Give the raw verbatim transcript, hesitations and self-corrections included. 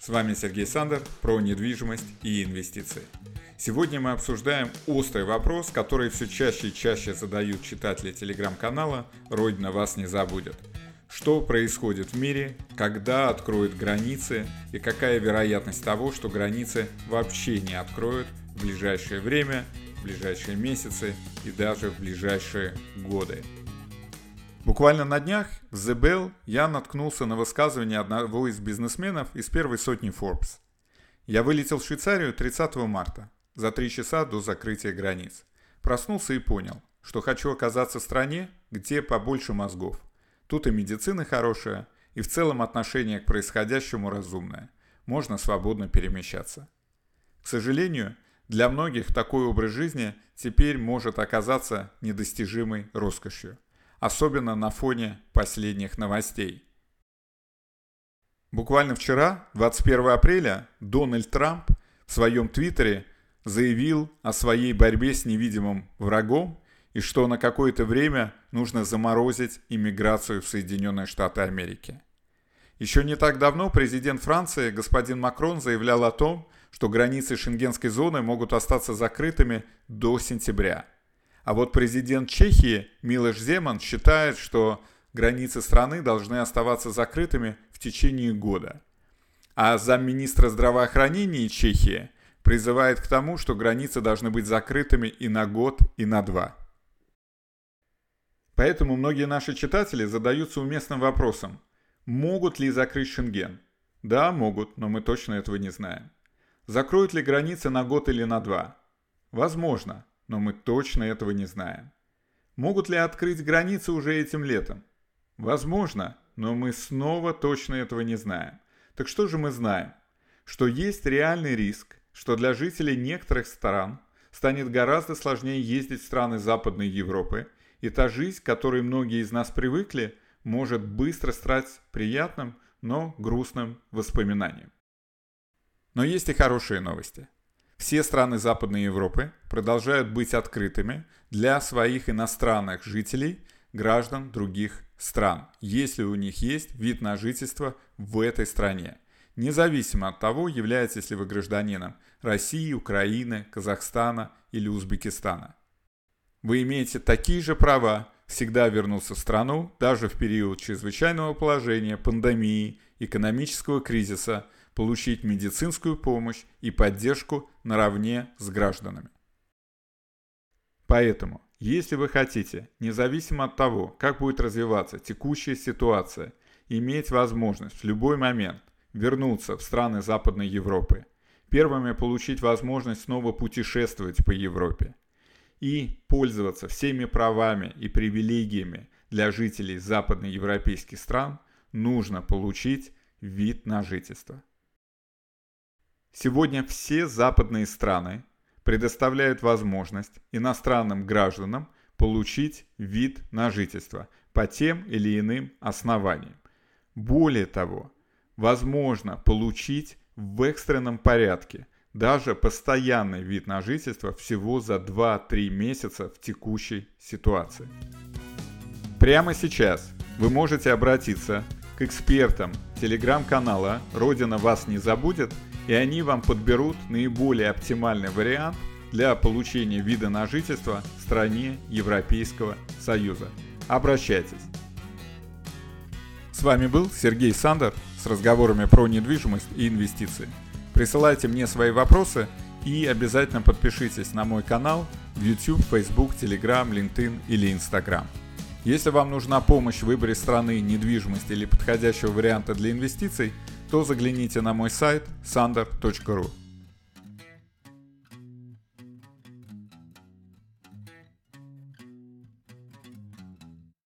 С вами Сергей Сандер про недвижимость и инвестиции. Сегодня мы обсуждаем острый вопрос, который все чаще и чаще задают читатели телеграм-канала «Родина вас не забудет». Что происходит в мире, когда откроют границы и какая вероятность того, что границы вообще не откроют в ближайшее время, в ближайшие месяцы и даже в ближайшие годы. Буквально на днях в The Bell я наткнулся на высказывание одного из бизнесменов из первой сотни Forbes. Я вылетел в Швейцарию тридцатого марта, за три часа до закрытия границ. Проснулся и понял, что хочу оказаться в стране, где побольше мозгов. Тут и медицина хорошая, и в целом отношение к происходящему разумное. Можно свободно перемещаться. К сожалению, для многих такой образ жизни теперь может оказаться недостижимой роскошью. Особенно на фоне последних новостей. Буквально вчера, двадцать первого апреля, Дональд Трамп в своем Твиттере заявил о своей борьбе с невидимым врагом и что на какое-то время нужно заморозить иммиграцию в Соединенные Штаты Америки. Еще не так давно президент Франции господин Макрон заявлял о том, что границы Шенгенской зоны могут остаться закрытыми до сентября. А вот президент Чехии Милош Земан считает, что границы страны должны оставаться закрытыми в течение года. А замминистра здравоохранения Чехии призывает к тому, что границы должны быть закрытыми и на год, и на два. Поэтому многие наши читатели задаются уместным вопросом: могут ли закрыть Шенген? Да, могут, но мы точно этого не знаем. Закроют ли границы на год или на два? Возможно. Но мы точно этого не знаем. Могут ли открыть границы уже этим летом? Возможно, но мы снова точно этого не знаем. Так что же мы знаем? Что есть реальный риск, что для жителей некоторых стран станет гораздо сложнее ездить в страны Западной Европы, и та жизнь, к которой многие из нас привыкли, может быстро стать приятным, но грустным воспоминанием. Но есть и хорошие новости. Все страны Западной Европы продолжают быть открытыми для своих иностранных жителей, граждан других стран, если у них есть вид на жительство в этой стране. Независимо от того, являетесь ли вы гражданином России, Украины, Казахстана или Узбекистана. Вы имеете такие же права всегда вернуться в страну, даже в период чрезвычайного положения, пандемии, экономического кризиса, получить медицинскую помощь и поддержку наравне с гражданами. Поэтому, если вы хотите, независимо от того, как будет развиваться текущая ситуация, иметь возможность в любой момент вернуться в страны Западной Европы, первыми получить возможность снова путешествовать по Европе и пользоваться всеми правами и привилегиями для жителей западноевропейских стран, нужно получить вид на жительство. Сегодня все западные страны предоставляют возможность иностранным гражданам получить вид на жительство по тем или иным основаниям. Более того, возможно получить в экстренном порядке даже постоянный вид на жительство всего за два-три месяца в текущей ситуации. Прямо сейчас вы можете обратиться к экспертам телеграм-канала «Родина вас не забудет», и они вам подберут наиболее оптимальный вариант для получения вида на жительство в стране Европейского Союза. Обращайтесь. С вами был Сергей Сандер с разговорами про недвижимость и инвестиции. Присылайте мне свои вопросы и обязательно подпишитесь на мой канал в YouTube, Facebook, Telegram, LinkedIn или Instagram. Если вам нужна помощь в выборе страны, недвижимости или подходящего варианта для инвестиций, то загляните на мой сайт sander точка ру.